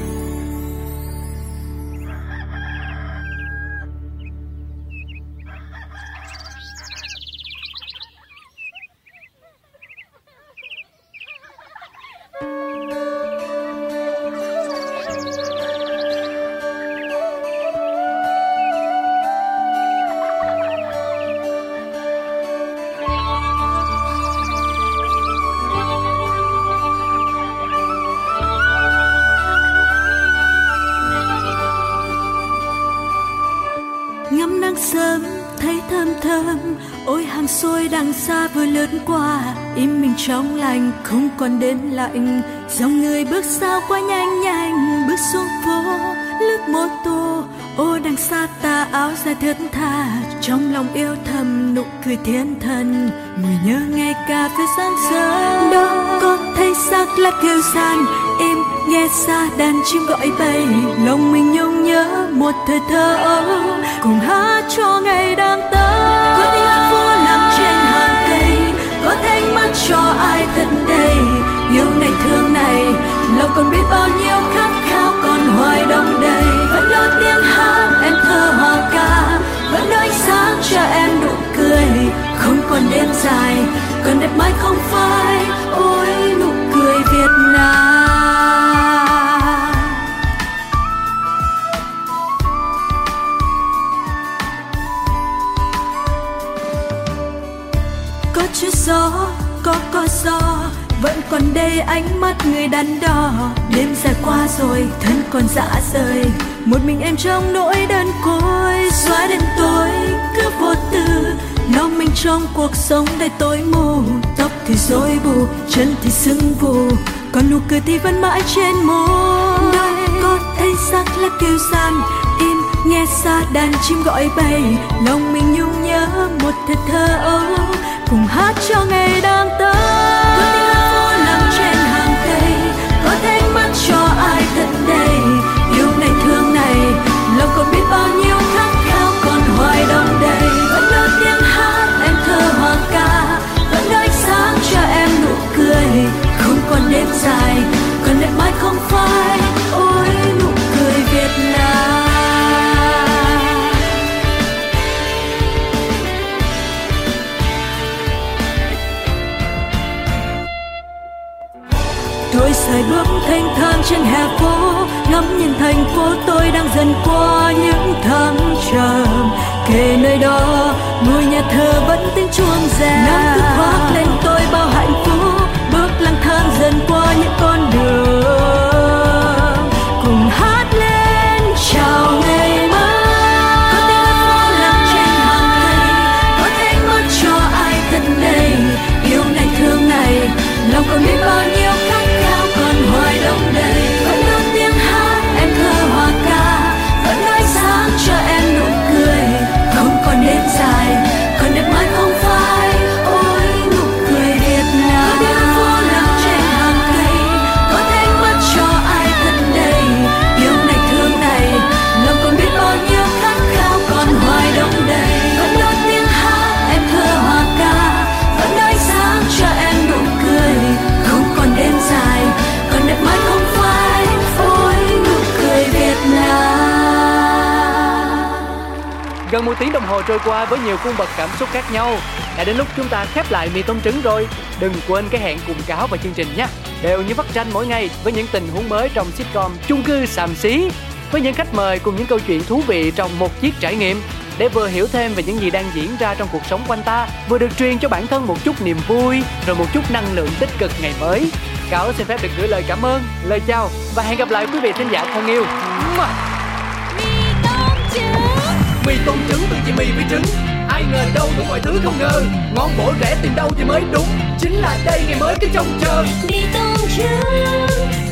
Sớm thấy thơm thơm, ôi hàng xôi đằng xa vừa lướt qua, im mình trong lành không còn đến lạnh. Dòng người bước sao quá nhanh nhanh, bước xuống phố lướt mô tô, ô đằng xa ta áo dài thướt tha, trong lòng yêu thầm nụ cười thiên thần. Người nhớ nghe ca phía sáng sớm đó, có thấy xác lắc kêu san im, nghe xa đàn chim gọi bay, lòng mình nhung nhớ một thời thơ ấu, cùng hát cho ngày đang tới. Có tiếng hát phố nằm trên hàng cây, có ánh mắt cho ai thật đầy, yêu này thương này, lòng còn biết bao nhiêu khát khao còn hoài đông đầy. Vẫn lo tiếng hát em thơ hòa ca, vẫn nói sáng cho em nụ cười, không còn đêm dài, còn đẹp mãi không phai, ôi nụ cười Việt Nam. Chút gió có có gió vẫn còn đây ánh mắt người đắn đo, đêm dài qua rồi thân còn dã rời, một mình em trong nỗi đơn côi. Xóa đêm tối cứ vô tư, lòng mình trong cuộc sống đầy tối mù, tóc thì rối bù, chân thì sưng vù, còn nụ cười thì vẫn mãi trên môi. Nơi có thấy xác là kêu san im, nghe xa đàn chim gọi bay, lòng mình nhung nhớ một thời thơ ấu, cùng hát cho ngày đang tới. Có tiếng hát phố nằm trên hàng cây, có ánh mắt cho ai thật đầy, yêu này thương này, lòng còn biết bao nhiêu khát khao còn hoài đông đầy. Vẫn nói tiếng hát em thơ hoàng ca, vẫn nói sáng cho em nụ cười, không còn đêm dài, còn đẹp mãi không phai, ôi nụ cười Việt Nam. Tôi sải bước thanh thang trên hè phố, ngắm nhìn thành phố tôi đang dần qua những tháng trầm. Kề nơi đó ngôi nhà thờ vẫn tiếng chuông reo, nắng cứ khoác lên tôi bao hạnh phúc, bước lang thang dần qua những con đường, cùng hát lên chào ngày mới. Có tiếng hát phố nằm trên hàng cây, có ánh mắt cho ai thật đầy, yêu này thương này, lòng còn biết bao nhiêu. Gần một tiếng đồng hồ trôi qua với nhiều cung bậc cảm xúc khác nhau, đã đến lúc chúng ta khép lại Mì Tôm Trứng rồi. Đừng quên cái hẹn cùng Cáo và chương trình nhé. Đều như vắt tranh mỗi ngày với những tình huống mới trong sitcom Chung Cư Xàm Xí, với những khách mời cùng những câu chuyện thú vị trong Một Chiếc Trải Nghiệm, để vừa hiểu thêm về những gì đang diễn ra trong cuộc sống quanh ta, vừa được truyền cho bản thân một chút niềm vui, rồi một chút năng lượng tích cực ngày mới. Cáo xin phép được gửi lời cảm ơn, lời chào và hẹn gặp lại quý vị thính giả thân yêu. Mì tôm trứng từ chị Mì với trứng, ai ngờ đâu được mọi thứ không ngờ, ngon bổ rẻ tìm đâu thì mới đúng, chính là đây ngày mới cứ trông chờ. Mì tôm trứng.